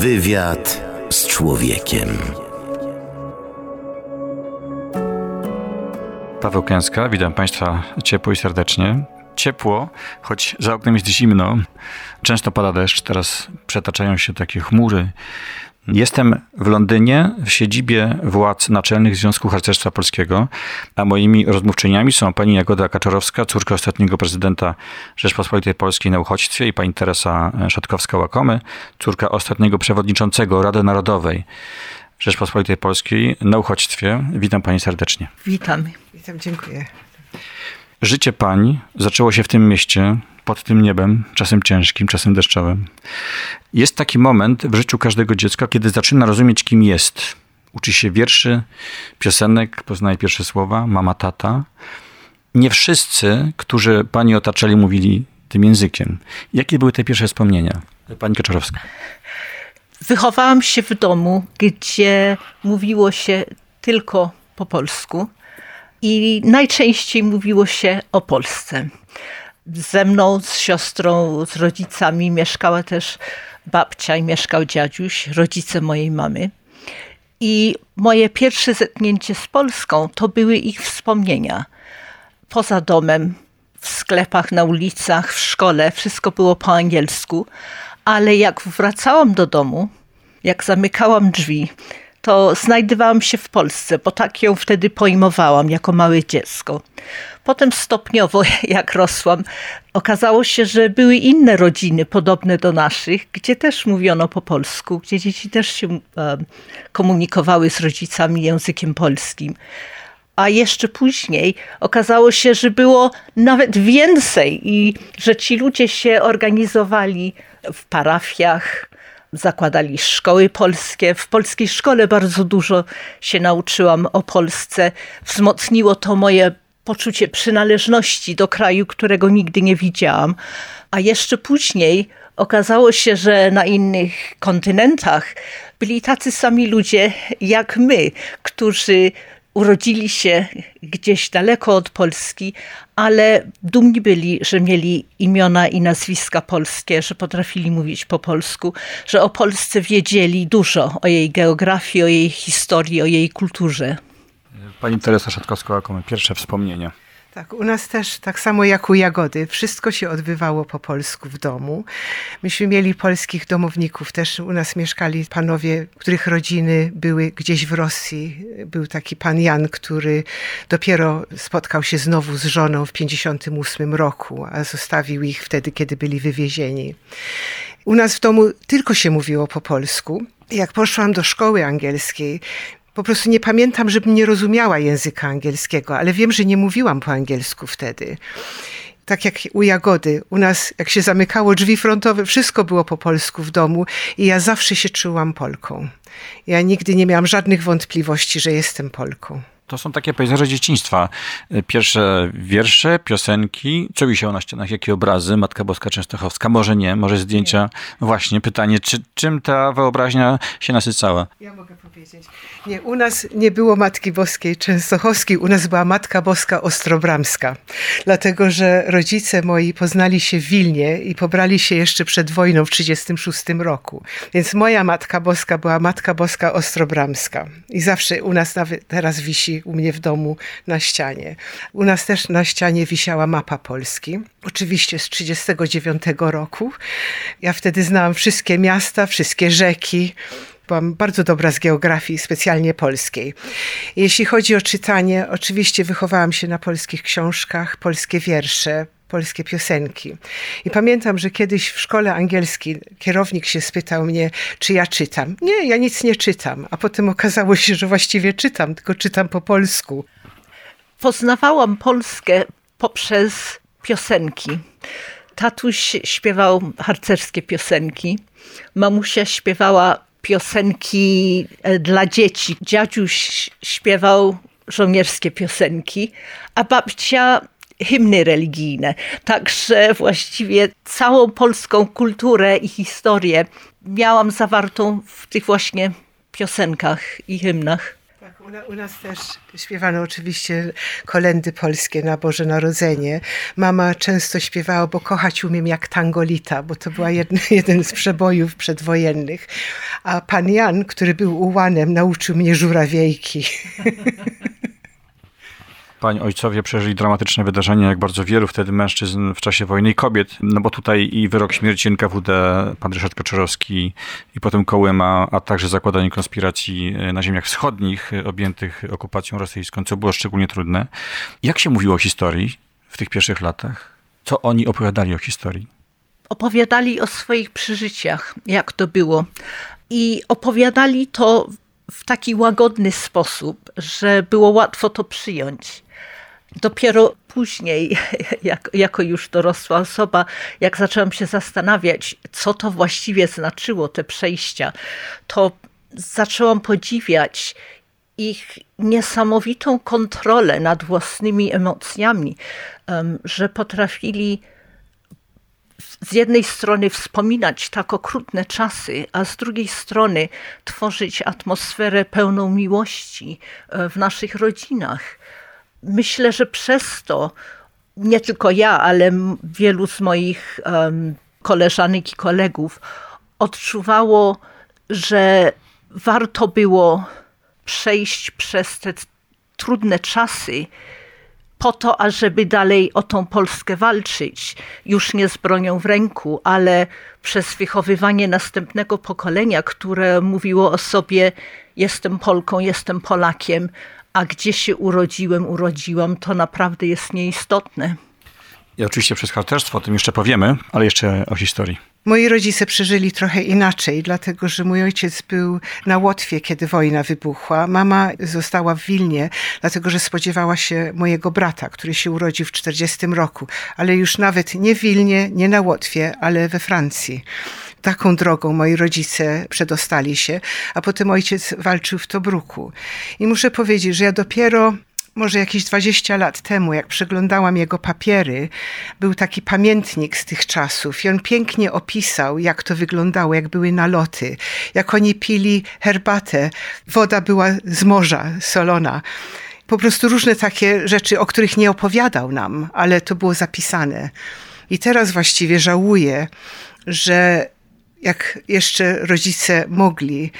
Wywiad z człowiekiem. Paweł Kęska, witam Państwa ciepło i serdecznie. Ciepło, choć za oknem jest zimno. Często pada deszcz, teraz przetaczają się takie chmury. Jestem w Londynie, w siedzibie władz naczelnych Związku Harcerstwa Polskiego, a moimi rozmówczyniami są pani Jagoda Kaczorowska, córka ostatniego prezydenta Rzeczpospolitej Polskiej na uchodźstwie, i pani Teresa Szatkowska-Łakomy, córka ostatniego przewodniczącego Rady Narodowej Rzeczpospolitej Polskiej na uchodźstwie. Witam pani serdecznie. Witam, dziękuję. Życie pań zaczęło się w tym mieście, pod tym niebem, czasem ciężkim, czasem deszczowym. Jest taki moment w życiu każdego dziecka, kiedy zaczyna rozumieć, kim jest. Uczy się wierszy, piosenek, poznaje pierwsze słowa, mama, tata. Nie wszyscy, którzy pani otaczali, mówili tym językiem. Jakie były te pierwsze wspomnienia? Pani Kaczorowska. Wychowałam się w domu, gdzie mówiło się tylko po polsku. I najczęściej mówiło się o Polsce. Ze mną, z siostrą, z rodzicami mieszkała też babcia i mieszkał dziadziuś, rodzice mojej mamy. I moje pierwsze zetknięcie z Polską to były ich wspomnienia. Poza domem, w sklepach, na ulicach, w szkole, wszystko było po angielsku. Ale jak wracałam do domu, jak zamykałam drzwi, to znajdowałam się w Polsce, bo tak ją wtedy pojmowałam jako małe dziecko. Potem stopniowo, jak rosłam, okazało się, że były inne rodziny podobne do naszych, gdzie też mówiono po polsku, gdzie dzieci też się komunikowały z rodzicami językiem polskim. A jeszcze później okazało się, że było nawet więcej i że ci ludzie się organizowali w parafiach, zakładali szkoły polskie. W polskiej szkole bardzo dużo się nauczyłam o Polsce. Wzmocniło to moje poczucie przynależności do kraju, którego nigdy nie widziałam. A jeszcze później okazało się, że na innych kontynentach byli tacy sami ludzie jak my, którzy urodzili się gdzieś daleko od Polski, ale dumni byli, że mieli imiona i nazwiska polskie, że potrafili mówić po polsku, że o Polsce wiedzieli dużo, o jej geografii, o jej historii, o jej kulturze. Pani Teresa Szatkowska-Łakomy, pierwsze wspomnienia. Tak, u nas też tak samo jak u Jagody. Wszystko się odbywało po polsku w domu. Myśmy mieli polskich domowników. Też u nas mieszkali panowie, których rodziny były gdzieś w Rosji. Był taki pan Jan, który dopiero spotkał się znowu z żoną w 1958 roku, a zostawił ich wtedy, kiedy byli wywiezieni. U nas w domu tylko się mówiło po polsku. Jak poszłam do szkoły angielskiej, po prostu nie pamiętam, żebym nie rozumiała języka angielskiego, ale wiem, że nie mówiłam po angielsku wtedy. Tak jak u Jagody, u nas jak się zamykało drzwi frontowe, wszystko było po polsku w domu i ja zawsze się czułam Polką. Ja nigdy nie miałam żadnych wątpliwości, że jestem Polką. To są takie pejzaże dzieciństwa. Pierwsze wiersze, piosenki. Co wisiało na ścianach? Jakie obrazy? Matka Boska Częstochowska? Może nie, może zdjęcia. Nie. Właśnie pytanie, czym ta wyobraźnia się nasycała? Ja mogę powiedzieć. Nie, u nas nie było Matki Boskiej Częstochowskiej. U nas była Matka Boska Ostrobramska. Dlatego, że rodzice moi poznali się w Wilnie i pobrali się jeszcze przed wojną w 1936 roku. Więc moja Matka Boska była Matka Boska Ostrobramska. I zawsze u nas, nawet teraz wisi u mnie w domu na ścianie. U nas też na ścianie wisiała mapa Polski, oczywiście z 1939 roku. Ja wtedy znałam wszystkie miasta, wszystkie rzeki. Byłam bardzo dobra z geografii, specjalnie polskiej. Jeśli chodzi o czytanie, oczywiście wychowałam się na polskich książkach, polskie wiersze, polskie piosenki. I pamiętam, że kiedyś w szkole angielskiej kierownik się spytał mnie, czy ja czytam. Nie, ja nic nie czytam. A potem okazało się, że właściwie czytam, tylko czytam po polsku. Poznawałam Polskę poprzez piosenki. Tatuś śpiewał harcerskie piosenki. Mamusia śpiewała piosenki dla dzieci. Dziadziuś śpiewał żołnierskie piosenki. A babcia hymny religijne. Także właściwie całą polską kulturę i historię miałam zawartą w tych właśnie piosenkach i hymnach. Tak, U nas też śpiewano oczywiście kolędy polskie na Boże Narodzenie. Mama często śpiewała, bo kochać umiem jak tangolita, bo to była jeden z przebojów przedwojennych. A pan Jan, który był ułanem, nauczył mnie żurawiejki. Pani ojcowie przeżyli dramatyczne wydarzenie, jak bardzo wielu wtedy mężczyzn w czasie wojny i kobiet, no bo tutaj i wyrok śmierci NKWD, pan Ryszard Kaczorowski i potem Kołyma, a także zakładanie konspiracji na ziemiach wschodnich objętych okupacją rosyjską, co było szczególnie trudne. Jak się mówiło o historii w tych pierwszych latach? Co oni opowiadali o historii? Opowiadali o swoich przeżyciach, jak to było. I opowiadali to w taki łagodny sposób, że było łatwo to przyjąć. Dopiero później, jako już dorosła osoba, jak zaczęłam się zastanawiać, co to właściwie znaczyło, te przejścia, to zaczęłam podziwiać ich niesamowitą kontrolę nad własnymi emocjami, że potrafili z jednej strony wspominać tak okrutne czasy, a z drugiej strony tworzyć atmosferę pełną miłości w naszych rodzinach. Myślę, że przez to nie tylko ja, ale wielu z moich koleżanek i kolegów odczuwało, że warto było przejść przez te trudne czasy, po to, ażeby dalej o tą Polskę walczyć, już nie z bronią w ręku, ale przez wychowywanie następnego pokolenia, które mówiło o sobie, jestem Polką, jestem Polakiem, a gdzie się urodziłem, urodziłam, to naprawdę jest nieistotne. I oczywiście przez harcerstwo o tym jeszcze powiemy, ale jeszcze o historii. Moi rodzice przeżyli trochę inaczej, dlatego że mój ojciec był na Łotwie, kiedy wojna wybuchła. Mama została w Wilnie, dlatego że spodziewała się mojego brata, który się urodził w 40 roku, ale już nawet nie w Wilnie, nie na Łotwie, ale we Francji. Taką drogą moi rodzice przedostali się, a potem ojciec walczył w Tobruku. I muszę powiedzieć, że ja dopiero może jakieś 20 lat temu, jak przeglądałam jego papiery, był taki pamiętnik z tych czasów i on pięknie opisał, jak to wyglądało, jak były naloty, jak oni pili herbatę, woda była z morza, solona. Po prostu różne takie rzeczy, o których nie opowiadał nam, ale to było zapisane. I teraz właściwie żałuję, że jak jeszcze rodzice mogli,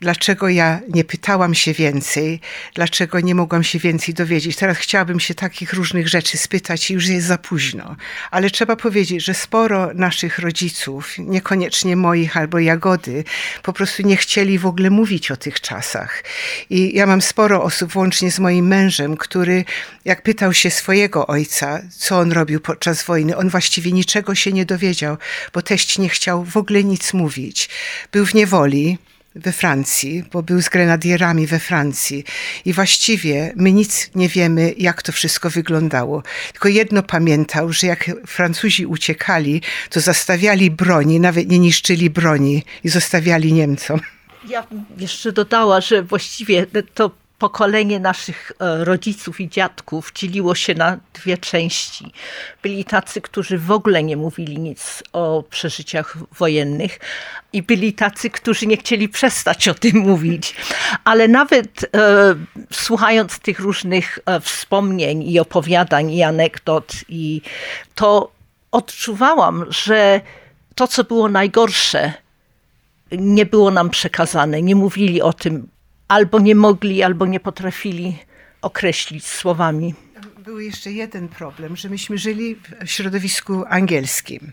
dlaczego ja nie pytałam się więcej? Dlaczego nie mogłam się więcej dowiedzieć? Teraz chciałabym się takich różnych rzeczy spytać i już jest za późno. Ale trzeba powiedzieć, że sporo naszych rodziców, niekoniecznie moich albo Jagody, po prostu nie chcieli w ogóle mówić o tych czasach. I ja mam sporo osób, włącznie z moim mężem, który jak pytał się swojego ojca, co on robił podczas wojny, on właściwie niczego się nie dowiedział, bo teść nie chciał w ogóle nic mówić. Był w niewoli we Francji, bo był z grenadierami we Francji i właściwie my nic nie wiemy, jak to wszystko wyglądało. Tylko jedno pamiętał, że jak Francuzi uciekali, to zastawiali broni, nawet nie niszczyli broni i zostawiali Niemcom. Ja jeszcze dodała, że właściwie to pokolenie naszych rodziców i dziadków dzieliło się na dwie części. Byli tacy, którzy w ogóle nie mówili nic o przeżyciach wojennych i byli tacy, którzy nie chcieli przestać o tym mówić. Ale nawet słuchając tych różnych wspomnień i opowiadań i anegdot, i to odczuwałam, że to, co było najgorsze, nie było nam przekazane. Nie mówili o tym. Albo nie mogli, albo nie potrafili określić słowami. Był jeszcze jeden problem, że myśmy żyli w środowisku angielskim.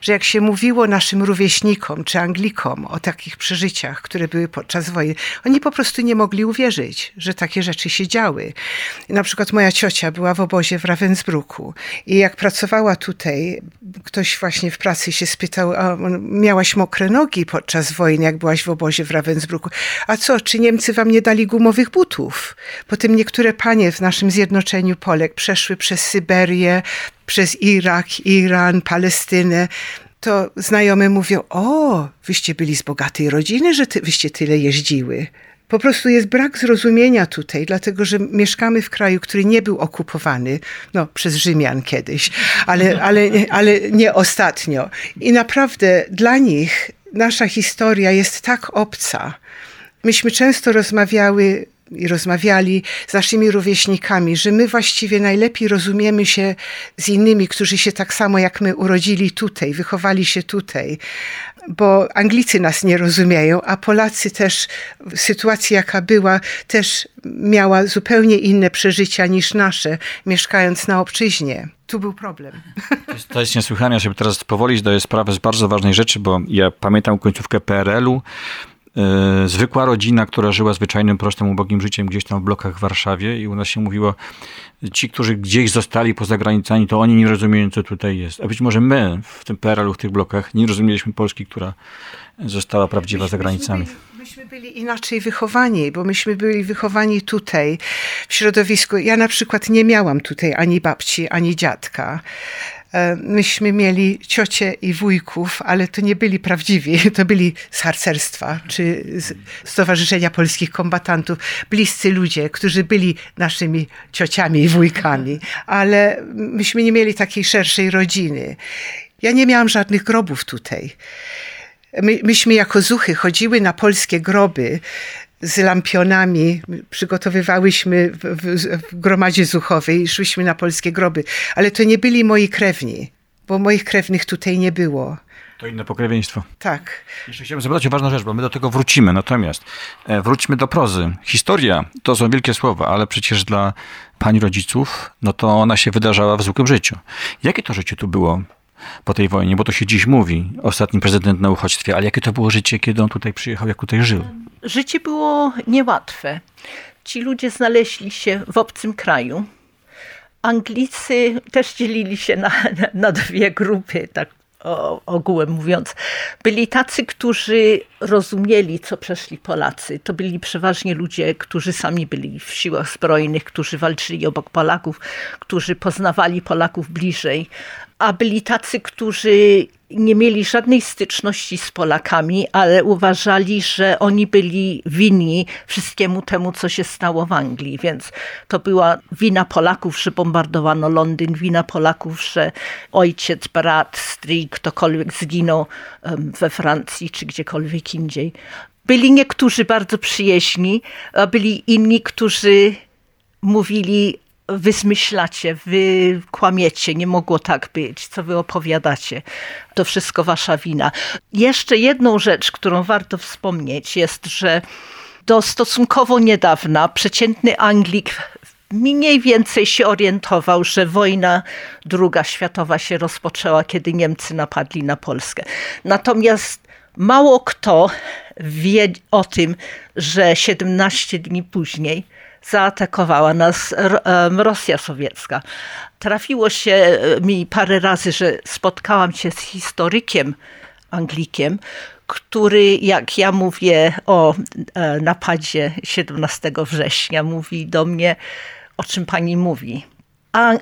Że jak się mówiło naszym rówieśnikom czy Anglikom o takich przeżyciach, które były podczas wojny, oni po prostu nie mogli uwierzyć, że takie rzeczy się działy. Na przykład moja ciocia była w obozie w Ravensbrücku i jak pracowała tutaj, ktoś właśnie w pracy się spytał, a miałaś mokre nogi podczas wojny, jak byłaś w obozie w Ravensbrücku. A co, czy Niemcy wam nie dali gumowych butów? Potem niektóre panie w naszym Zjednoczeniu Polek przeszły przez Syberię, przez Irak, Iran, Palestynę, to znajomy mówią, o, wyście byli z bogatej rodziny, że wyście tyle jeździły. Po prostu jest brak zrozumienia tutaj, dlatego że mieszkamy w kraju, który nie był okupowany, no przez Rzymian kiedyś, ale nie ostatnio. I naprawdę dla nich nasza historia jest tak obca. Myśmy często rozmawiały i rozmawiali z naszymi rówieśnikami, że my właściwie najlepiej rozumiemy się z innymi, którzy się tak samo jak my urodzili tutaj, wychowali się tutaj, bo Anglicy nas nie rozumieją, a Polacy też, sytuacja jaka była, też miała zupełnie inne przeżycia niż nasze, mieszkając na obczyźnie. Tu był problem. To jest niesłychane, żeby teraz powoli daję sprawę z bardzo ważnej rzeczy, bo ja pamiętam końcówkę PRL-u. Zwykła rodzina, która żyła zwyczajnym, prostym, ubogim życiem gdzieś tam w blokach w Warszawie i u nas się mówiło, ci, którzy gdzieś zostali poza granicami, to oni nie rozumieją, co tutaj jest. A być może my w tym PRL-u, w tych blokach nie rozumieliśmy Polski, która została prawdziwa za granicami. Myśmy byli inaczej wychowani, bo myśmy byli wychowani tutaj, w środowisku. Ja na przykład nie miałam tutaj ani babci, ani dziadka. Myśmy mieli ciocie i wujków, ale to nie byli prawdziwi, to byli z harcerstwa czy z Stowarzyszenia Polskich Kombatantów, bliscy ludzie, którzy byli naszymi ciociami i wujkami, ale myśmy nie mieli takiej szerszej rodziny. Ja nie miałam żadnych grobów tutaj. Myśmy jako zuchy chodziły na polskie groby z lampionami, przygotowywałyśmy w gromadzie zuchowej i szłyśmy na polskie groby. Ale to nie byli moi krewni, bo moich krewnych tutaj nie było. To inne pokrewieństwo. Tak. Jeszcze chciałem zapytać o ważną rzecz, bo my do tego wrócimy. Natomiast wróćmy do prozy. Historia to są wielkie słowa, ale przecież dla pań rodziców, no to ona się wydarzała w zwykłym życiu. Jakie to życie tu było po tej wojnie? Bo to się dziś mówi, ostatni prezydent na uchodźstwie, ale jakie to było życie, kiedy on tutaj przyjechał, jak tutaj żył? Życie było niełatwe. Ci ludzie znaleźli się w obcym kraju. Anglicy też dzielili się na dwie grupy, tak ogółem mówiąc. Byli tacy, którzy rozumieli, co przeszli Polacy. To byli przeważnie ludzie, którzy sami byli w siłach zbrojnych, którzy walczyli obok Polaków, którzy poznawali Polaków bliżej. A byli tacy, którzy nie mieli żadnej styczności z Polakami, ale uważali, że oni byli winni wszystkiemu temu, co się stało w Anglii. Więc to była wina Polaków, że bombardowano Londyn, wina Polaków, że ojciec, brat, stryj, ktokolwiek zginął we Francji czy gdziekolwiek indziej. Byli niektórzy bardzo przyjaźni, a byli inni, którzy mówili: wy zmyślacie, wy kłamiecie, nie mogło tak być, co wy opowiadacie, to wszystko wasza wina. Jeszcze jedną rzecz, którą warto wspomnieć, jest, że do stosunkowo niedawna przeciętny Anglik mniej więcej się orientował, że wojna II światowa się rozpoczęła, kiedy Niemcy napadli na Polskę. Natomiast mało kto wie o tym, że 17 dni później zaatakowała nas Rosja sowiecka. Trafiło się mi parę razy, że spotkałam się z historykiem Anglikiem, który, jak ja mówię o napadzie 17 września, mówi do mnie: o czym pani mówi? A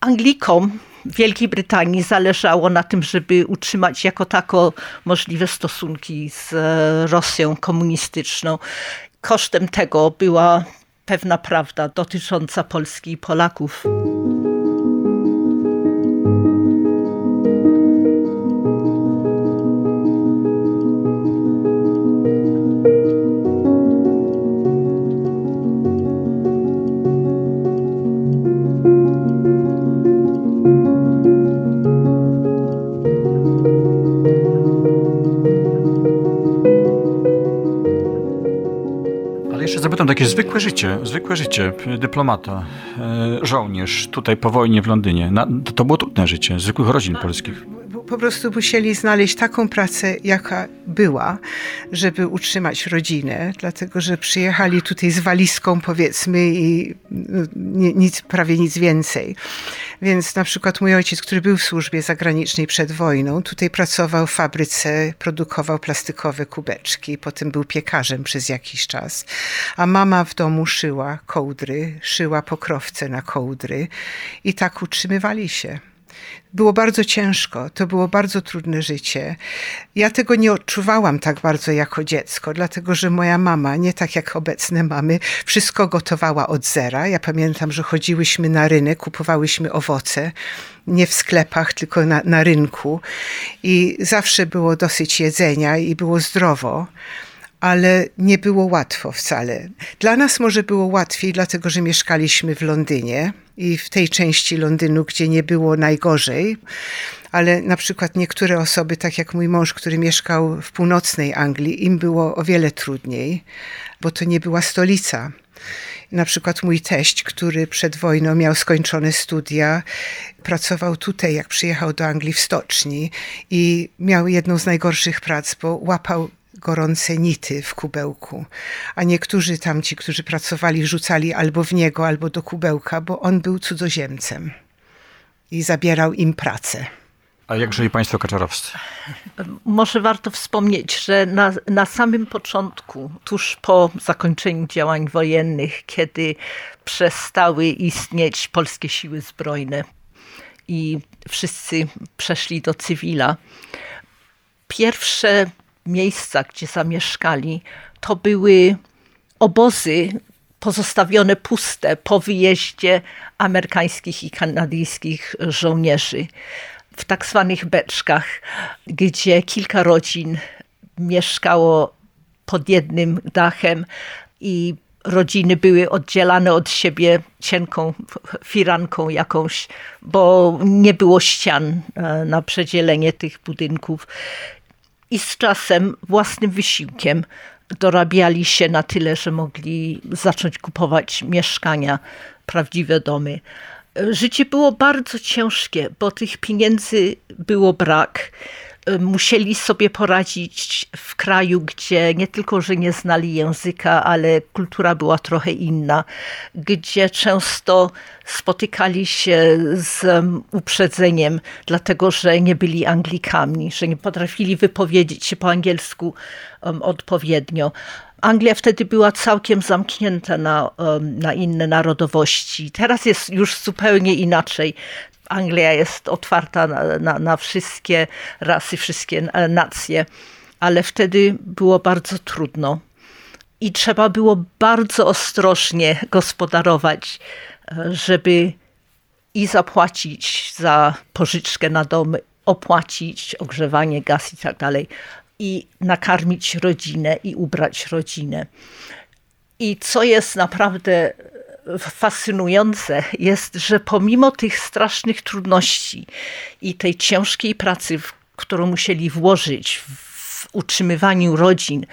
Anglikom w Wielkiej Brytanii zależało na tym, żeby utrzymać jako tako możliwe stosunki z Rosją komunistyczną. Kosztem tego była pewna prawda dotycząca Polski i Polaków. Takie zwykłe życie dyplomata, żołnierz tutaj po wojnie w Londynie. To było trudne życie zwykłych rodzin polskich. Po prostu musieli znaleźć taką pracę, jaka była, żeby utrzymać rodzinę, dlatego że przyjechali tutaj z walizką, powiedzmy, i prawie nic więcej. Więc na przykład mój ojciec, który był w służbie zagranicznej przed wojną, tutaj pracował w fabryce, produkował plastikowe kubeczki, potem był piekarzem przez jakiś czas, a mama w domu szyła kołdry, szyła pokrowce na kołdry i tak utrzymywali się. Było bardzo ciężko, to było bardzo trudne życie. Ja tego nie odczuwałam tak bardzo jako dziecko, dlatego że moja mama, nie tak jak obecne mamy, wszystko gotowała od zera. Ja pamiętam, że chodziłyśmy na rynek, kupowałyśmy owoce, nie w sklepach, tylko na rynku. I zawsze było dosyć jedzenia i było zdrowo. ale nie było łatwo wcale. Dla nas może było łatwiej, dlatego że mieszkaliśmy w Londynie i w tej części Londynu, gdzie nie było najgorzej, ale na przykład niektóre osoby, tak jak mój mąż, który mieszkał w północnej Anglii, im było o wiele trudniej, bo to nie była stolica. Na przykład mój teść, który przed wojną miał skończone studia, pracował tutaj, jak przyjechał do Anglii, w stoczni i miał jedną z najgorszych prac, bo łapał gorące nity w kubełku, a niektórzy tamci, którzy pracowali, rzucali albo w niego, albo do kubełka, bo on był cudzoziemcem i zabierał im pracę. A jak żyli państwo kaczorowscy? Może warto wspomnieć, że na samym początku, tuż po zakończeniu działań wojennych, kiedy przestały istnieć polskie siły zbrojne i wszyscy przeszli do cywila, pierwsze miejsca, gdzie zamieszkali, to były obozy pozostawione puste po wyjeździe amerykańskich i kanadyjskich żołnierzy. W tak zwanych beczkach, gdzie kilka rodzin mieszkało pod jednym dachem i rodziny były oddzielane od siebie cienką firanką jakąś, bo nie było ścian na przedzielenie tych budynków. I z czasem własnym wysiłkiem dorabiali się na tyle, że mogli zacząć kupować mieszkania, prawdziwe domy. Życie było bardzo ciężkie, bo tych pieniędzy było brak. Musieli sobie poradzić w kraju, gdzie nie tylko, że nie znali języka, ale kultura była trochę inna, gdzie często spotykali się z uprzedzeniem, dlatego że nie byli Anglikami, że nie potrafili wypowiedzieć się po angielsku odpowiednio. Anglia wtedy była całkiem zamknięta na inne narodowości. Teraz jest już zupełnie inaczej. Anglia jest otwarta na wszystkie rasy, wszystkie nacje, ale wtedy było bardzo trudno i trzeba było bardzo ostrożnie gospodarować, żeby i zapłacić za pożyczkę na dom, opłacić ogrzewanie, gaz i tak dalej, i nakarmić rodzinę i ubrać rodzinę. I co jest naprawdę fascynujące jest, że pomimo tych strasznych trudności i tej ciężkiej pracy, którą musieli włożyć w utrzymywaniu rodzin,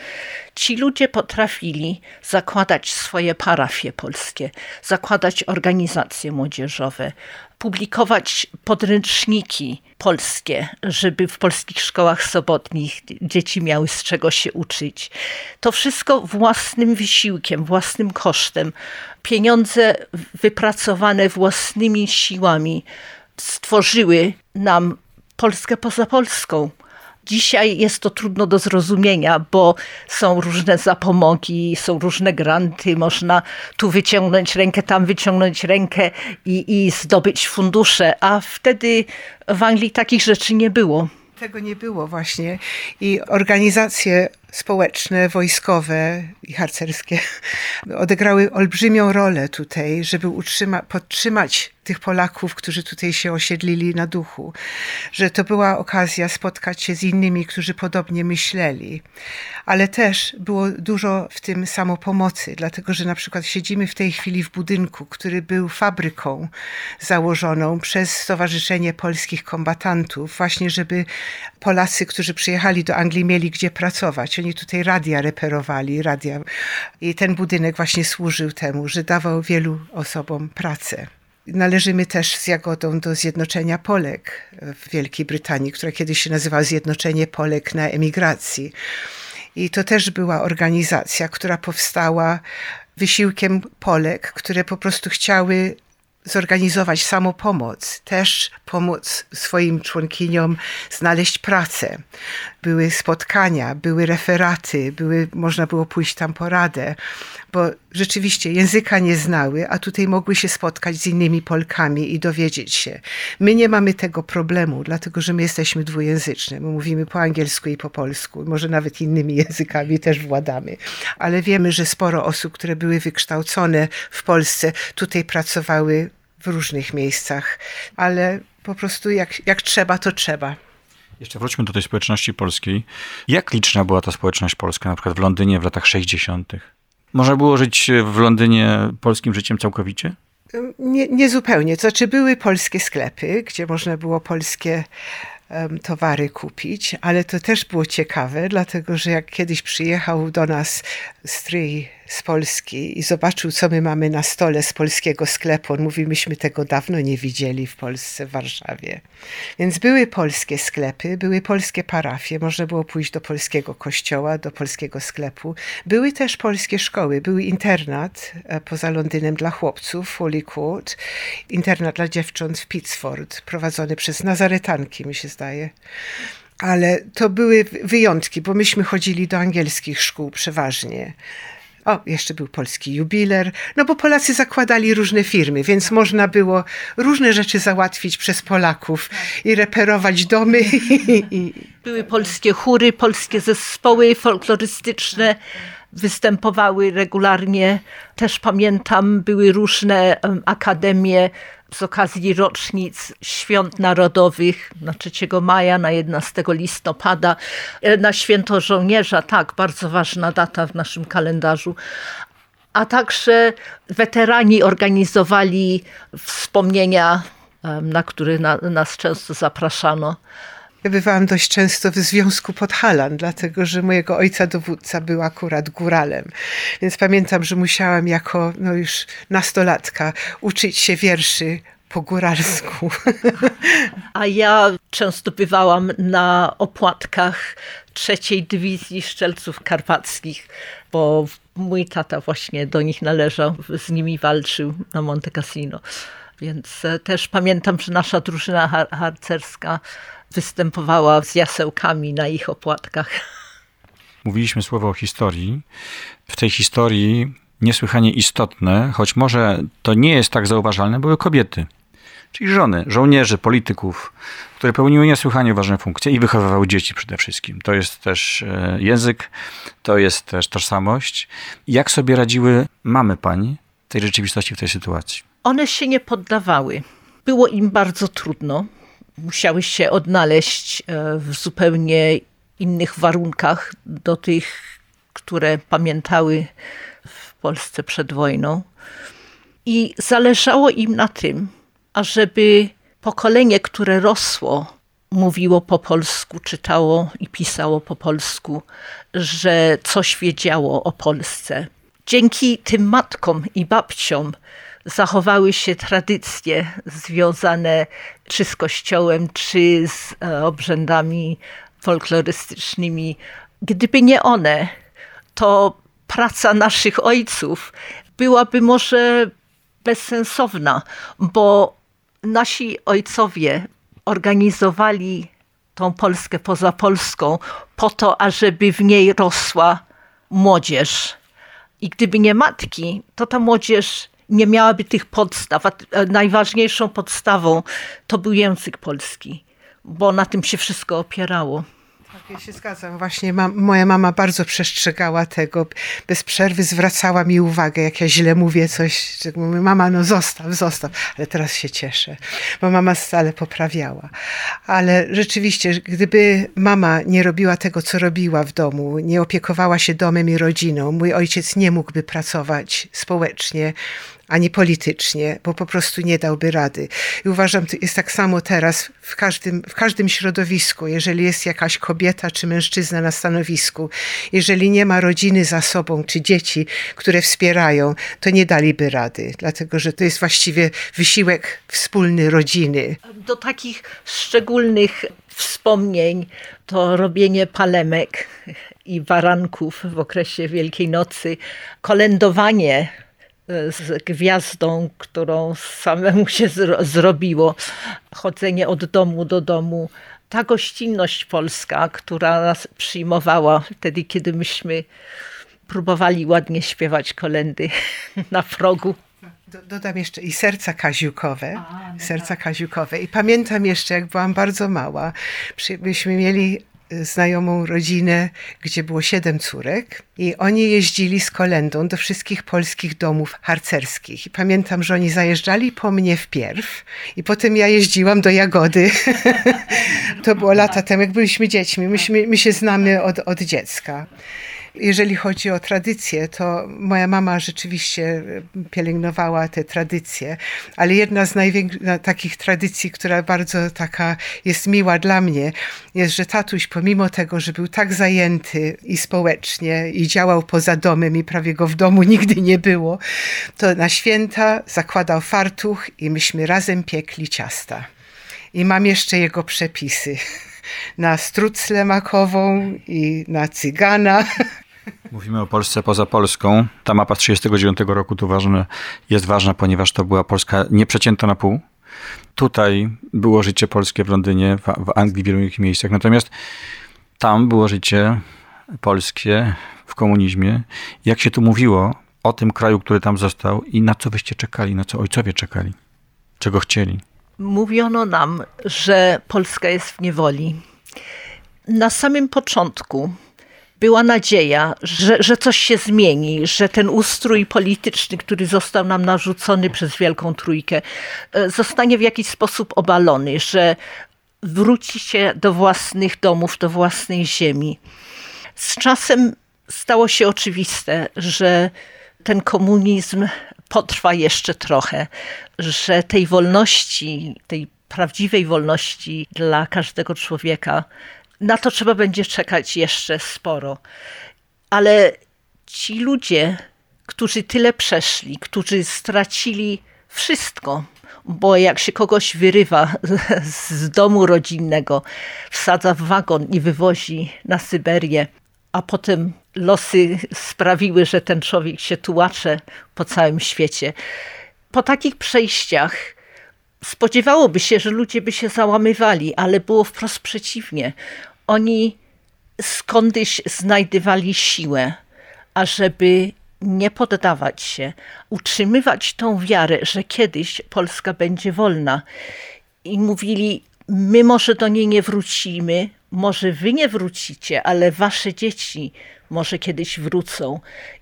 ci ludzie potrafili zakładać swoje parafie polskie, zakładać organizacje młodzieżowe, publikować podręczniki polskie, żeby w polskich szkołach sobotnich dzieci miały z czego się uczyć. To wszystko własnym wysiłkiem, własnym kosztem. Pieniądze wypracowane własnymi siłami stworzyły nam Polskę poza Polską. Dzisiaj jest to trudno do zrozumienia, bo są różne zapomogi, są różne granty, można tu wyciągnąć rękę, tam wyciągnąć rękę i zdobyć fundusze, a wtedy w Anglii takich rzeczy nie było. Tego nie było właśnie i organizacje społeczne, wojskowe i harcerskie odegrały olbrzymią rolę tutaj, żeby podtrzymać tych Polaków, którzy tutaj się osiedlili na duchu. Że to była okazja spotkać się z innymi, którzy podobnie myśleli. Ale też było dużo w tym samopomocy, dlatego że na przykład siedzimy w tej chwili w budynku, który był fabryką założoną przez Stowarzyszenie Polskich Kombatantów, właśnie żeby Polacy, którzy przyjechali do Anglii, mieli gdzie pracować. Oni tutaj radia reperowali, radia. I ten budynek właśnie służył temu, że dawał wielu osobom pracę. Należymy też z Jagodą do Zjednoczenia Polek w Wielkiej Brytanii, która kiedyś się nazywała Zjednoczenie Polek na emigracji. I to też była organizacja, która powstała wysiłkiem Polek, które po prostu chciały zorganizować samopomoc, też pomóc swoim członkiniom znaleźć pracę. Były spotkania, były referaty, można było pójść tam poradę, bo rzeczywiście języka nie znały, a tutaj mogły się spotkać z innymi Polkami i dowiedzieć się. My nie mamy tego problemu, dlatego że my jesteśmy dwujęzyczne. My mówimy po angielsku i po polsku. Może nawet innymi językami też władamy. Ale wiemy, że sporo osób, które były wykształcone w Polsce, tutaj pracowały w różnych miejscach, ale po prostu jak trzeba, to trzeba. Jeszcze wróćmy do tej społeczności polskiej. Jak liczna była ta społeczność polska, na przykład w Londynie w latach 60.? Można było żyć w Londynie polskim życiem całkowicie? Nie zupełnie. To znaczy były polskie sklepy, gdzie można było polskie towary kupić, ale to też było ciekawe, dlatego że jak kiedyś przyjechał do nas stryj z Polski i zobaczył, co my mamy na stole z polskiego sklepu, on mówi, myśmy tego dawno nie widzieli w Polsce, w Warszawie. Więc były polskie sklepy, były polskie parafie, można było pójść do polskiego kościoła, do polskiego sklepu. Były też polskie szkoły, był internat poza Londynem dla chłopców, Holy Court, internat dla dziewcząt w Pittsford, prowadzony przez Nazaretanki, mi się zdaje. Ale to były wyjątki, bo myśmy chodzili do angielskich szkół przeważnie. O, jeszcze był polski jubiler, no bo Polacy zakładali różne firmy, więc można było różne rzeczy załatwić przez Polaków i reperować domy. Były polskie chóry, polskie zespoły folklorystyczne, występowały regularnie. Też pamiętam, były różne akademie z okazji rocznic świąt narodowych, na 3 maja, na 11 listopada, na Święto Żołnierza, tak, bardzo ważna data w naszym kalendarzu. A także weterani organizowali wspomnienia, na które nas często zapraszano. Ja bywałam dość często w Związku Podhalan, dlatego że mojego ojca dowódca był akurat góralem. Więc pamiętam, że musiałam jako już nastolatka uczyć się wierszy po góralsku. A ja często bywałam na opłatkach III Dywizji Szczelców Karpackich, bo mój tata właśnie do nich należał, z nimi walczył na Monte Cassino. Więc też pamiętam, że nasza drużyna harcerska występowała z jasełkami na ich opłatkach. Mówiliśmy słowo o historii. W tej historii niesłychanie istotne, choć może to nie jest tak zauważalne, były kobiety. Czyli żony, żołnierzy, polityków, które pełniły niesłychanie ważne funkcje i wychowywały dzieci przede wszystkim. To jest też język, to jest też tożsamość. Jak sobie radziły mamy pań w tej rzeczywistości, w tej sytuacji? One się nie poddawały. Było im bardzo trudno. Musiały się odnaleźć w zupełnie innych warunkach do tych, które pamiętały w Polsce przed wojną. I zależało im na tym, ażeby pokolenie, które rosło, mówiło po polsku, czytało i pisało po polsku, że coś wiedziało o Polsce. Dzięki tym matkom i babciom zachowały się tradycje związane czy z kościołem, czy z obrzędami folklorystycznymi. Gdyby nie one, to praca naszych ojców byłaby może bezsensowna, bo nasi ojcowie organizowali tą Polskę poza Polską po to, ażeby w niej rosła młodzież. I gdyby nie matki, to ta młodzież nie miałaby tych podstaw, a najważniejszą podstawą to był język polski, bo na tym się wszystko opierało. Tak, ja się zgadzam. Właśnie moja mama bardzo przestrzegała tego. Bez przerwy zwracała mi uwagę, jak ja źle mówię coś. Mówię, mama, no zostaw. Ale teraz się cieszę, bo mama stale poprawiała. Ale rzeczywiście, gdyby mama nie robiła tego, co robiła w domu, nie opiekowała się domem i rodziną, mój ojciec nie mógłby pracować społecznie, ani politycznie, bo po prostu nie dałby rady. I uważam, to jest tak samo teraz w każdym środowisku, jeżeli jest jakaś kobieta czy mężczyzna na stanowisku, jeżeli nie ma rodziny za sobą czy dzieci, które wspierają, to nie daliby rady, dlatego że to jest właściwie wysiłek wspólny rodziny. Do takich szczególnych wspomnień to robienie palemek i baranków w okresie Wielkiej Nocy, kolędowanie z gwiazdą, którą samemu się zrobiło, chodzenie od domu do domu. Ta gościnność polska, która nas przyjmowała wtedy, kiedy myśmy próbowali ładnie śpiewać kolendy na progu. Dodam jeszcze i serca kaziukowe. Serca kaziukowe. I pamiętam jeszcze, jak byłam bardzo mała, myśmy mieli znajomą rodzinę, gdzie było 7 córek i oni jeździli z kolędą do wszystkich polskich domów harcerskich. I pamiętam, że oni zajeżdżali po mnie wpierw i potem ja jeździłam do Jagody. To było lata temu, jak byliśmy dziećmi. My się znamy od dziecka. Jeżeli chodzi o tradycję, to moja mama rzeczywiście pielęgnowała te tradycje, ale jedna z największych takich tradycji, która bardzo taka jest miła dla mnie, jest, że tatuś pomimo tego, że był tak zajęty i społecznie i działał poza domem i prawie go w domu nigdy nie było, to na święta zakładał fartuch i myśmy razem piekli ciasta. I mam jeszcze jego przepisy na struclę makową i na cygana. Mówimy o Polsce poza Polską. Ta mapa z 1939 roku tu jest ważna, ponieważ to była Polska nieprzecięta na pół. Tutaj było życie polskie w Londynie, w Anglii, w wielu innych miejscach. Natomiast tam było życie polskie w komunizmie. Jak się tu mówiło o tym kraju, który tam został i na co wyście czekali, na co ojcowie czekali, czego chcieli? Mówiono nam, że Polska jest w niewoli. Na samym początku była nadzieja, że coś się zmieni, że ten ustrój polityczny, który został nam narzucony przez Wielką Trójkę, zostanie w jakiś sposób obalony, że wróci się do własnych domów, do własnej ziemi. Z czasem stało się oczywiste, że ten komunizm potrwa jeszcze trochę, że tej wolności, tej prawdziwej wolności dla każdego człowieka, na to trzeba będzie czekać jeszcze sporo. Ale ci ludzie, którzy tyle przeszli, którzy stracili wszystko, bo jak się kogoś wyrywa z domu rodzinnego, wsadza w wagon i wywozi na Syberię, a potem losy sprawiły, że ten człowiek się tułacze po całym świecie. Po takich przejściach spodziewałoby się, że ludzie by się załamywali, ale było wprost przeciwnie. Oni skądś znajdywali siłę, ażeby nie poddawać się, utrzymywać tą wiarę, że kiedyś Polska będzie wolna. I mówili, my może do niej nie wrócimy, może wy nie wrócicie, ale wasze dzieci może kiedyś wrócą.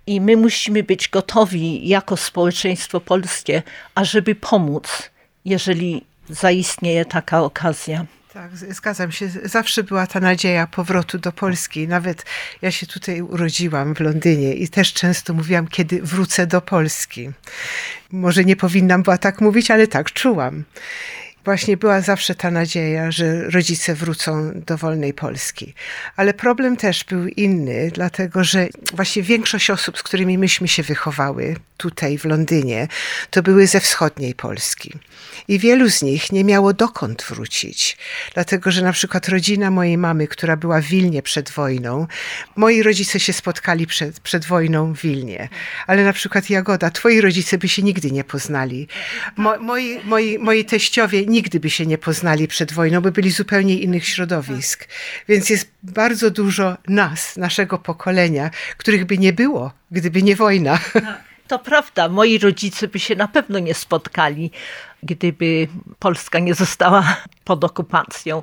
I my musimy być gotowi jako społeczeństwo polskie, ażeby pomóc, jeżeli zaistnieje taka okazja. Tak, zgadzam się. Zawsze była ta nadzieja powrotu do Polski. Nawet ja się tutaj urodziłam w Londynie i też często mówiłam, kiedy wrócę do Polski. Może nie powinnam była tak mówić, ale tak czułam. Właśnie była zawsze ta nadzieja, że rodzice wrócą do wolnej Polski. Ale problem też był inny, dlatego że właśnie większość osób, z którymi myśmy się wychowały tutaj w Londynie, to były ze wschodniej Polski. I wielu z nich nie miało dokąd wrócić. Dlatego że na przykład rodzina mojej mamy, która była w Wilnie przed wojną, moi rodzice się spotkali przed wojną w Wilnie. Ale na przykład Jagoda, twoi rodzice by się nigdy nie poznali. Moi teściowie nigdy by się nie poznali przed wojną, bo byli zupełnie innych środowisk. Więc jest bardzo dużo nas, naszego pokolenia, których by nie było, gdyby nie wojna. To prawda, moi rodzice by się na pewno nie spotkali, gdyby Polska nie została pod okupacją.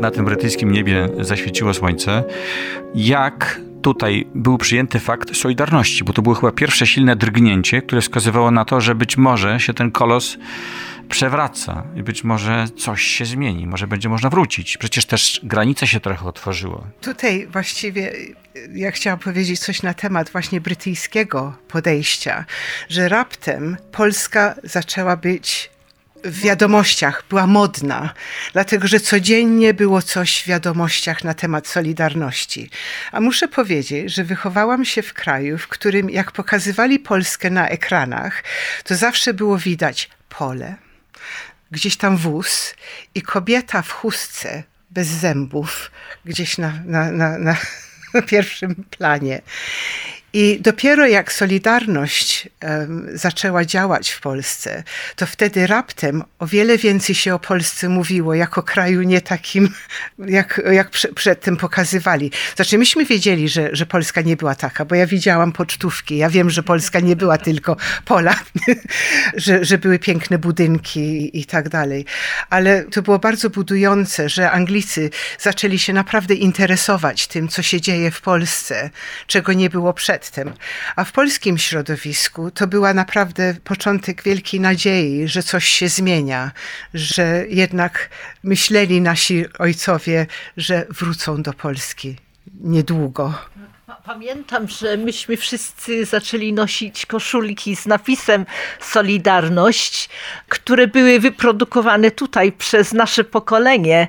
Na tym brytyjskim niebie zaświeciło słońce. Jak tutaj był przyjęty fakt Solidarności, bo to było chyba pierwsze silne drgnięcie, które wskazywało na to, że być może się ten kolos przewraca i być może coś się zmieni, może będzie można wrócić. Przecież też granice się trochę otworzyło. Tutaj właściwie ja chciałam powiedzieć coś na temat właśnie brytyjskiego podejścia, że raptem Polska zaczęła być w wiadomościach, była modna, dlatego że codziennie było coś w wiadomościach na temat Solidarności. A muszę powiedzieć, że wychowałam się w kraju, w którym jak pokazywali Polskę na ekranach, to zawsze było widać pole, gdzieś tam wóz i kobieta w chustce bez zębów gdzieś na pierwszym planie. I dopiero jak Solidarność zaczęła działać w Polsce, to wtedy raptem o wiele więcej się o Polsce mówiło, jako kraju nie takim, jak przedtem pokazywali. Znaczy myśmy wiedzieli, że Polska nie była taka, bo ja widziałam pocztówki, ja wiem, że Polska nie była tylko pola, że były piękne budynki i tak dalej. Ale to było bardzo budujące, że Anglicy zaczęli się naprawdę interesować tym, co się dzieje w Polsce, czego nie było przedtem. A w polskim środowisku to była naprawdę początek wielkiej nadziei, że coś się zmienia, że jednak myśleli nasi ojcowie, że wrócą do Polski niedługo. Pamiętam, że myśmy wszyscy zaczęli nosić koszulki z napisem Solidarność, które były wyprodukowane tutaj przez nasze pokolenie.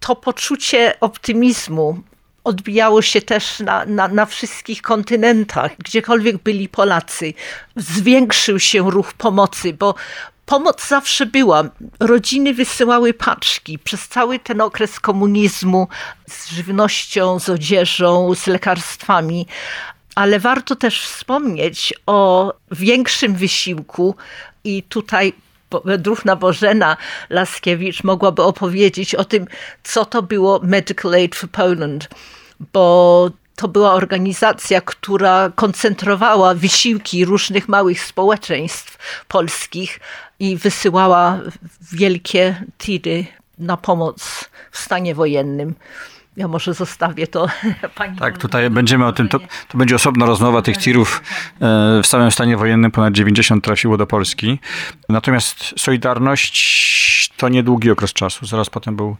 To poczucie optymizmu odbijało się też na wszystkich kontynentach, gdziekolwiek byli Polacy. Zwiększył się ruch pomocy, bo pomoc zawsze była. Rodziny wysyłały paczki przez cały ten okres komunizmu z żywnością, z odzieżą, z lekarstwami. Ale warto też wspomnieć o większym wysiłku i tutaj druhna Bożena Laskiewicz mogłaby opowiedzieć o tym, co to było Medical Aid for Poland, bo to była organizacja, która koncentrowała wysiłki różnych małych społeczeństw polskich i wysyłała wielkie tiry na pomoc w stanie wojennym. Ja może zostawię to pani. Tak, tutaj będziemy o tym, to będzie osobna rozmowa tych tirów. W samym stanie wojennym ponad 90 trafiło do Polski. Natomiast Solidarność to niedługi okres czasu. Zaraz potem był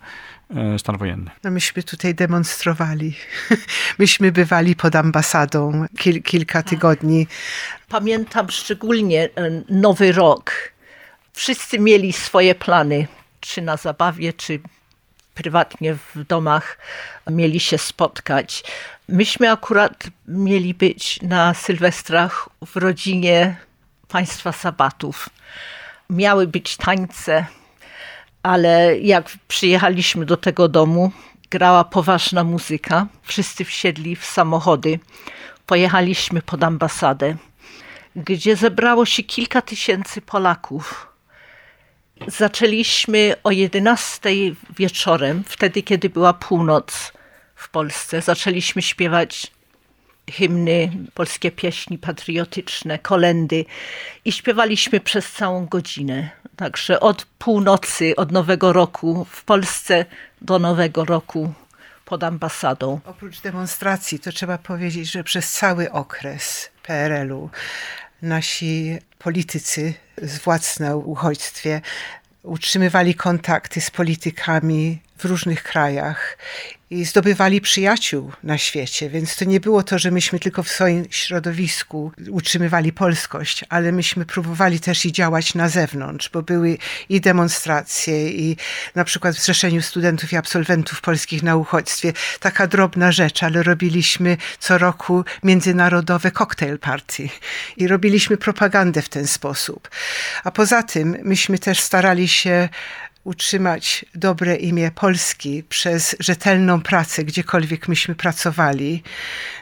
stan wojenny. No myśmy tutaj demonstrowali. Myśmy bywali pod ambasadą kilka tygodni. Pamiętam szczególnie Nowy Rok. Wszyscy mieli swoje plany, czy na zabawie, czy prywatnie w domach mieli się spotkać. Myśmy akurat mieli być na Sylwestrach w rodzinie państwa Sabatów. Miały być tańce, ale jak przyjechaliśmy do tego domu, grała poważna muzyka. Wszyscy wsiedli w samochody. Pojechaliśmy pod ambasadę, gdzie zebrało się kilka tysięcy Polaków. Zaczęliśmy o 11:00 wieczorem, wtedy kiedy była północ w Polsce. Zaczęliśmy śpiewać hymny, polskie pieśni patriotyczne, kolendy i śpiewaliśmy przez całą godzinę. Także od północy, od Nowego Roku w Polsce do Nowego Roku pod ambasadą. Oprócz demonstracji to trzeba powiedzieć, że przez cały okres PRL-u nasi politycy z władz na uchodźstwie utrzymywali kontakty z politykami w różnych krajach i zdobywali przyjaciół na świecie, więc to nie było to, że myśmy tylko w swoim środowisku utrzymywali polskość, ale myśmy próbowali też i działać na zewnątrz, bo były i demonstracje i na przykład w Zrzeszeniu Studentów i Absolwentów Polskich na uchodźstwie, taka drobna rzecz, ale robiliśmy co roku międzynarodowe cocktail party i robiliśmy propagandę w ten sposób. A poza tym myśmy też starali się utrzymać dobre imię Polski przez rzetelną pracę, gdziekolwiek myśmy pracowali,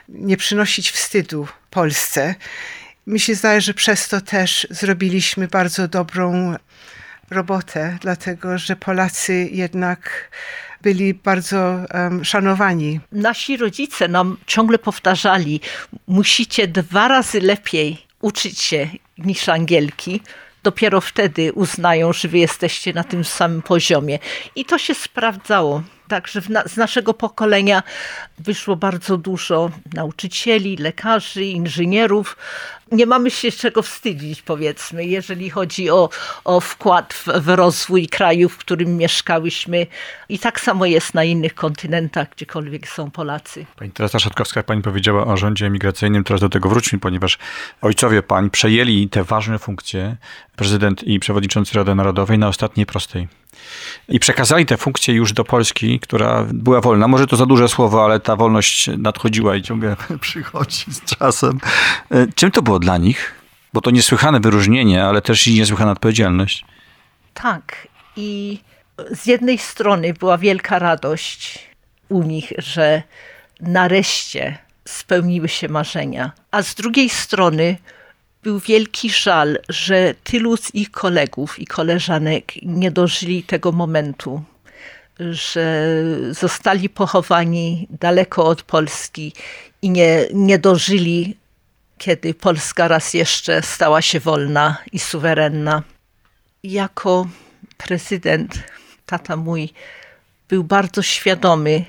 nie przynosić wstydu Polsce. Mi się zdaje, że przez to też zrobiliśmy bardzo dobrą robotę, dlatego że Polacy jednak byli bardzo szanowani. Nasi rodzice nam ciągle powtarzali, musicie 2 razy lepiej uczyć się niż Angielki, dopiero wtedy uznają, że wy jesteście na tym samym poziomie. I to się sprawdzało. Także z naszego pokolenia wyszło bardzo dużo nauczycieli, lekarzy, inżynierów. Nie mamy się czego wstydzić, powiedzmy, jeżeli chodzi o wkład w rozwój kraju, w którym mieszkałyśmy. I tak samo jest na innych kontynentach, gdziekolwiek są Polacy. Pani Teresa Szatkowska, jak pani powiedziała o rządzie emigracyjnym, teraz do tego wróćmy, ponieważ ojcowie pań przejęli te ważne funkcje, prezydent i przewodniczący Rady Narodowej, na ostatniej prostej. I przekazali te funkcje już do Polski, która była wolna. Może to za duże słowo, ale ta wolność nadchodziła i ciągle przychodzi z czasem. Czym to było dla nich? Bo to niesłychane wyróżnienie, ale też i niesłychana odpowiedzialność. Tak. I z jednej strony była wielka radość u nich, że nareszcie spełniły się marzenia. A z drugiej strony był wielki żal, że tylu z ich kolegów i koleżanek nie dożyli tego momentu, że zostali pochowani daleko od Polski i nie dożyli, kiedy Polska raz jeszcze stała się wolna i suwerenna. Jako prezydent tata mój był bardzo świadomy,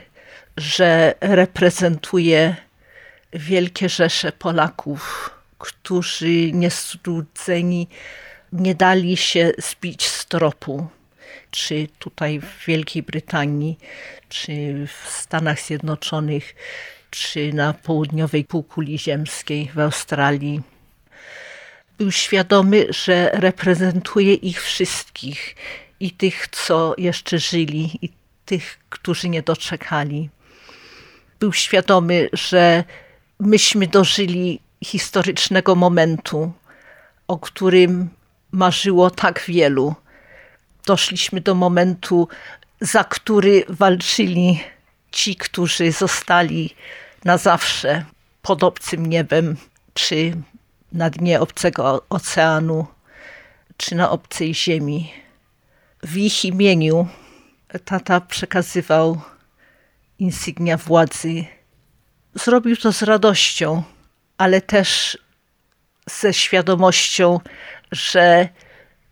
że reprezentuje wielkie rzesze Polaków, którzy niestrudzeni nie dali się zbić z tropu, czy tutaj w Wielkiej Brytanii, czy w Stanach Zjednoczonych, czy na południowej półkuli ziemskiej w Australii. Był świadomy, że reprezentuje ich wszystkich, i tych, co jeszcze żyli, i tych, którzy nie doczekali. Był świadomy, że myśmy dożyli historycznego momentu, o którym marzyło tak wielu. Doszliśmy do momentu, za który walczyli ci, którzy zostali na zawsze pod obcym niebem, czy na dnie obcego oceanu, czy na obcej ziemi. W ich imieniu tata przekazywał insygnia władzy. Zrobił to z radością, ale też ze świadomością, że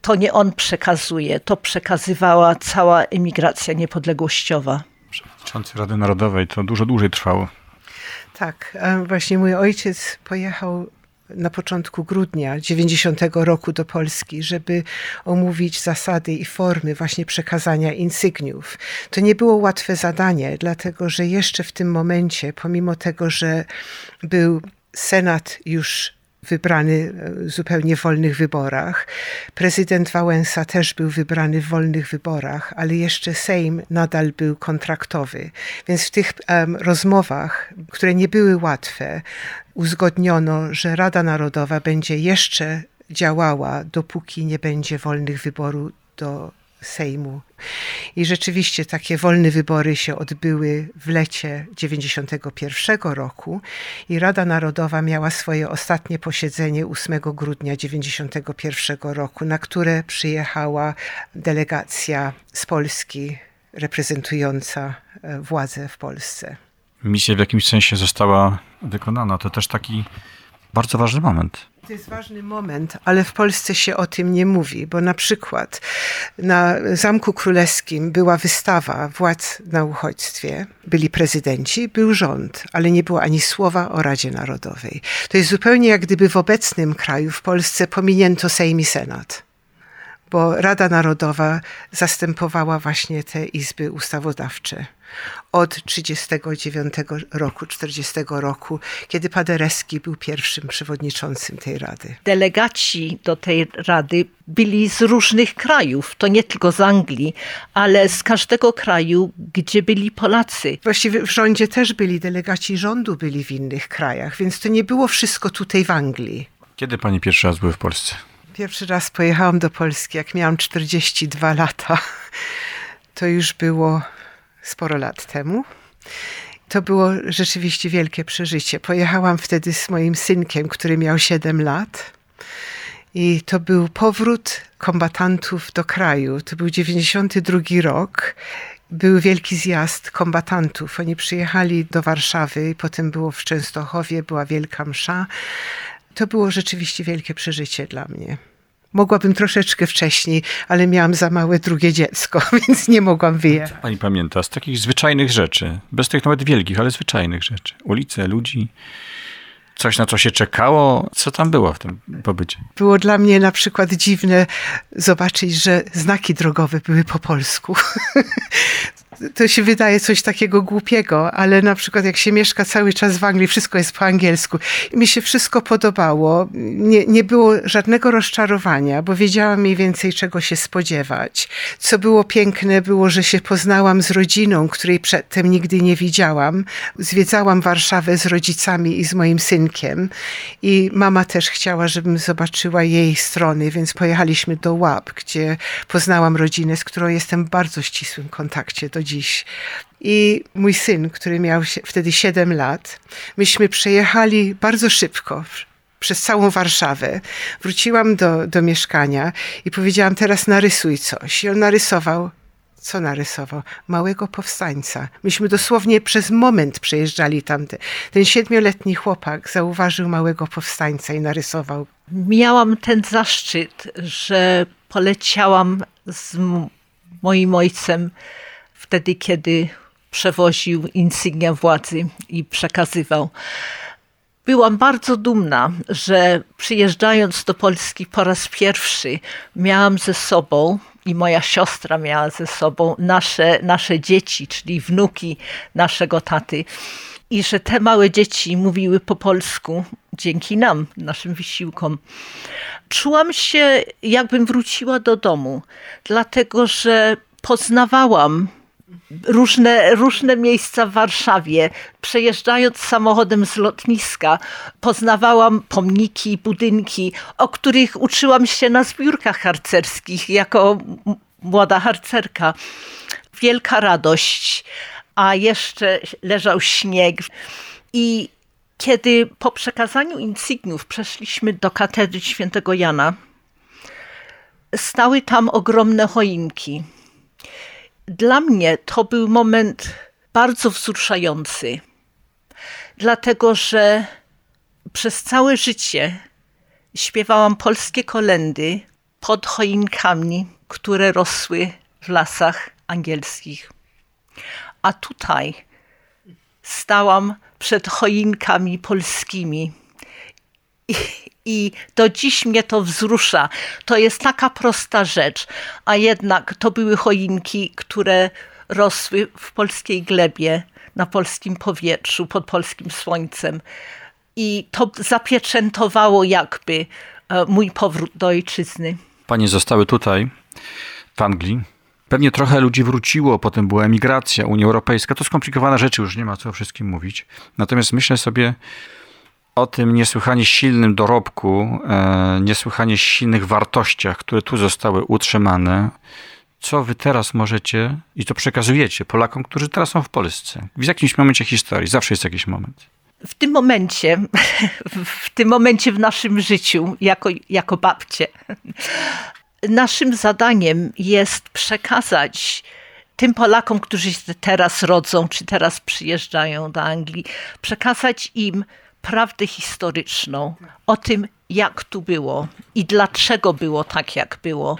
to nie on przekazuje, to przekazywała cała emigracja niepodległościowa. Przewodniczący Rady Narodowej to dużo dłużej trwało. Tak, właśnie mój ojciec pojechał na początku grudnia 90 roku do Polski, żeby omówić zasady i formy właśnie przekazania insygniów. To nie było łatwe zadanie, dlatego że jeszcze w tym momencie, pomimo tego, że był Senat już wybrany w zupełnie wolnych wyborach. Prezydent Wałęsa też był wybrany w wolnych wyborach, ale jeszcze Sejm nadal był kontraktowy. Więc w tych rozmowach, które nie były łatwe, uzgodniono, że Rada Narodowa będzie jeszcze działała, dopóki nie będzie wolnych wyborów do Sejmu. I rzeczywiście takie wolne wybory się odbyły w lecie 91 roku i Rada Narodowa miała swoje ostatnie posiedzenie 8 grudnia 91 roku, na które przyjechała delegacja z Polski reprezentująca władzę w Polsce. Misja w jakimś sensie została wykonana. To też taki bardzo ważny moment. To jest ważny moment, ale w Polsce się o tym nie mówi, bo na przykład na Zamku Królewskim była wystawa władz na uchodźstwie, byli prezydenci, był rząd, ale nie było ani słowa o Radzie Narodowej. To jest zupełnie jak gdyby w obecnym kraju, w Polsce, pominięto Sejm i Senat, bo Rada Narodowa zastępowała właśnie te izby ustawodawcze. Od 1939 roku, 1940 roku, kiedy Paderewski był pierwszym przewodniczącym tej rady. Delegaci do tej rady byli z różnych krajów, to nie tylko z Anglii, ale z każdego kraju, gdzie byli Polacy. Właściwie w rządzie też byli, delegaci rządu byli w innych krajach, więc to nie było wszystko tutaj w Anglii. Kiedy pani pierwszy raz były w Polsce? Pierwszy raz pojechałam do Polski, jak miałam 42 lata. To już było sporo lat temu. To było rzeczywiście wielkie przeżycie. Pojechałam wtedy z moim synkiem, który miał 7 lat. I to był powrót kombatantów do kraju. To był 92 rok. Był wielki zjazd kombatantów. Oni przyjechali do Warszawy i potem było w Częstochowie, była wielka msza. To było rzeczywiście wielkie przeżycie dla mnie. Mogłabym troszeczkę wcześniej, ale miałam za małe drugie dziecko, więc nie mogłam wyjechać. Co pani pamięta z takich zwyczajnych rzeczy, bez tych nawet wielkich, ale zwyczajnych rzeczy? Ulice, ludzi, coś na co się czekało? Co tam było w tym pobycie? Było dla mnie na przykład dziwne zobaczyć, że znaki drogowe były po polsku. To się wydaje coś takiego głupiego, ale na przykład jak się mieszka cały czas w Anglii, wszystko jest po angielsku. I mi się wszystko podobało. Nie było żadnego rozczarowania, bo wiedziałam mniej więcej czego się spodziewać. Co było piękne było, że się poznałam z rodziną, której przedtem nigdy nie widziałam. Zwiedzałam Warszawę z rodzicami i z moim synkiem. I mama też chciała, żebym zobaczyła jej strony, więc pojechaliśmy do Łap, gdzie poznałam rodzinę, z którą jestem w bardzo ścisłym kontakcie do dziś. dziś. I mój syn, który miał wtedy 7 lat, myśmy przejechali bardzo szybko przez całą Warszawę. Wróciłam do mieszkania i powiedziałam, teraz narysuj coś. I on narysował. Co narysował? Małego powstańca. Myśmy dosłownie przez moment przejeżdżali tamte. Ten 7-letni chłopak zauważył małego powstańca i narysował. Miałam ten zaszczyt, że poleciałam z moim ojcem wtedy, kiedy przewoził insygnia władzy i przekazywał. Byłam bardzo dumna, że przyjeżdżając do Polski po raz pierwszy miałam ze sobą i moja siostra miała ze sobą nasze dzieci, czyli wnuki naszego taty. I że te małe dzieci mówiły po polsku dzięki nam, naszym wysiłkom. Czułam się, jakbym wróciła do domu, dlatego że poznawałam różne miejsca w Warszawie. Przejeżdżając samochodem z lotniska, poznawałam pomniki, budynki, o których uczyłam się na zbiórkach harcerskich jako młoda harcerka. Wielka radość, a jeszcze leżał śnieg. I kiedy po przekazaniu insygniów przeszliśmy do katedry Świętego Jana, stały tam ogromne choinki. Dla mnie to był moment bardzo wzruszający, dlatego że przez całe życie śpiewałam polskie kolędy pod choinkami, które rosły w lasach angielskich. A tutaj stałam przed choinkami polskimi i do dziś mnie to wzrusza. To jest taka prosta rzecz, a jednak to były choinki, które rosły w polskiej glebie, na polskim powietrzu, pod polskim słońcem. I to zapieczętowało jakby mój powrót do ojczyzny. Panie zostały tutaj, w Anglii. Pewnie trochę ludzi wróciło, potem była emigracja, Unia Europejska. To skomplikowane rzeczy, już nie ma co o wszystkim mówić. Natomiast myślę sobie o tym niesłychanie silnym dorobku, niesłychanie silnych wartościach, które tu zostały utrzymane. Co wy teraz możecie i co przekazujecie Polakom, którzy teraz są w Polsce? W jakimś momencie historii, zawsze jest jakiś moment. W tym momencie w naszym życiu, jako babcie, naszym zadaniem jest przekazać tym Polakom, którzy się teraz rodzą, czy teraz przyjeżdżają do Anglii, przekazać im prawdę historyczną o tym, jak tu było i dlaczego było tak, jak było.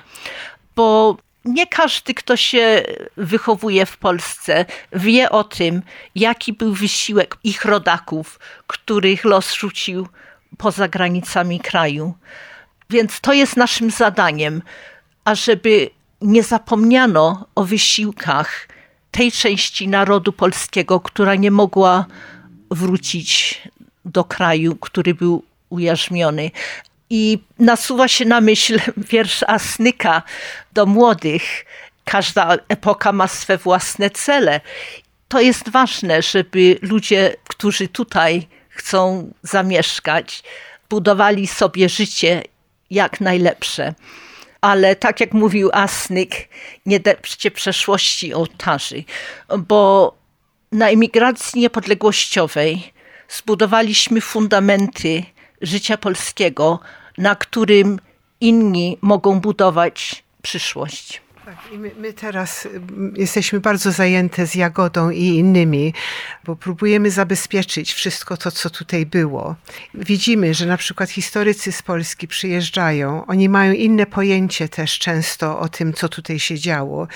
Bo nie każdy, kto się wychowuje w Polsce, wie o tym, jaki był wysiłek ich rodaków, których los rzucił poza granicami kraju. Więc to jest naszym zadaniem, ażeby nie zapomniano o wysiłkach tej części narodu polskiego, która nie mogła wrócić do kraju, który był ujarzmiony. I nasuwa się na myśl wiersz Asnyka do młodych. Każda epoka ma swe własne cele. To jest ważne, żeby ludzie, którzy tutaj chcą zamieszkać, budowali sobie życie jak najlepsze. Ale tak jak mówił Asnyk, nie depczcie przeszłości ołtarzy, bo na emigracji niepodległościowej zbudowaliśmy fundamenty życia polskiego, na którym inni mogą budować przyszłość. Tak, i my teraz jesteśmy bardzo zajęte z Jagodą i innymi, bo próbujemy zabezpieczyć wszystko to, co tutaj było. Widzimy, że na przykład historycy z Polski przyjeżdżają, oni mają inne pojęcie też często o tym, co tutaj się działo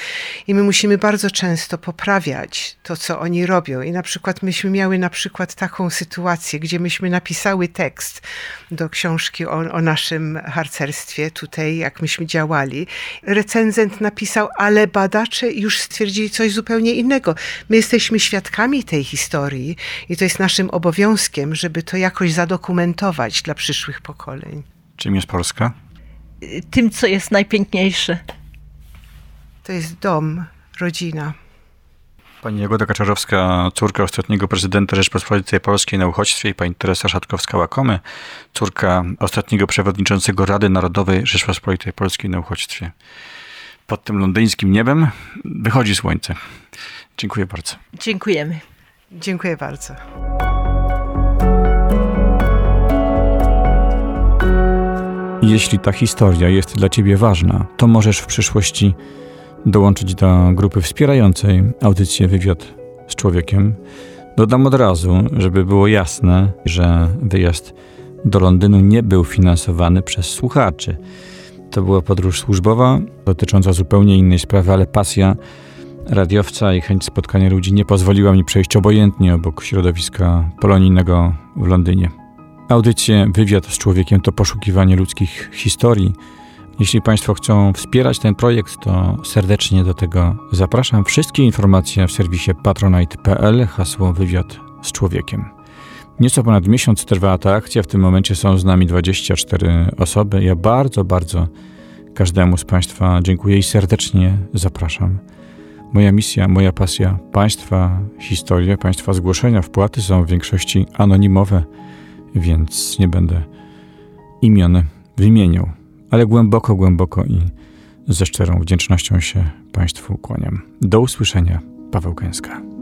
i my musimy bardzo często poprawiać to, co oni robią. I na przykład myśmy miały taką sytuację, gdzie myśmy napisały tekst do książki o naszym harcerstwie tutaj, jak myśmy działali. Recenzent napisał, ale badacze już stwierdzili coś zupełnie innego. My jesteśmy świadkami tej historii i to jest naszym obowiązkiem, żeby to jakoś zadokumentować dla przyszłych pokoleń. Czym jest Polska? Tym, co jest najpiękniejsze. To jest dom, rodzina. Pani Jagoda Kaczorowska, córka ostatniego prezydenta Rzeczpospolitej Polskiej na uchodźstwie i pani Teresa Szatkowska-Łakomy, córka ostatniego przewodniczącego Rady Narodowej Rzeczpospolitej Polskiej na uchodźstwie. Pod tym londyńskim niebem wychodzi słońce. Dziękuję bardzo. Dziękujemy. Dziękuję bardzo. Jeśli ta historia jest dla Ciebie ważna, to możesz w przyszłości dołączyć do grupy wspierającej audycję Wywiad z Człowiekiem. Dodam od razu, żeby było jasne, że wyjazd do Londynu nie był finansowany przez słuchaczy. To była podróż służbowa, dotycząca zupełnie innej sprawy, ale pasja radiowca i chęć spotkania ludzi nie pozwoliła mi przejść obojętnie obok środowiska polonijnego w Londynie. Audycję Wywiad z Człowiekiem to poszukiwanie ludzkich historii. Jeśli Państwo chcą wspierać ten projekt, to serdecznie do tego zapraszam. Wszystkie informacje w serwisie patronite.pl, hasło Wywiad z Człowiekiem. Nieco ponad miesiąc trwa ta akcja, w tym momencie są z nami 24 osoby. Ja bardzo każdemu z Państwa dziękuję i serdecznie zapraszam. Moja misja, moja pasja, Państwa historie, Państwa zgłoszenia, wpłaty są w większości anonimowe, więc nie będę imion wymieniał. Ale głęboko i ze szczerą wdzięcznością się Państwu kłaniam. Do usłyszenia, Paweł Kęska.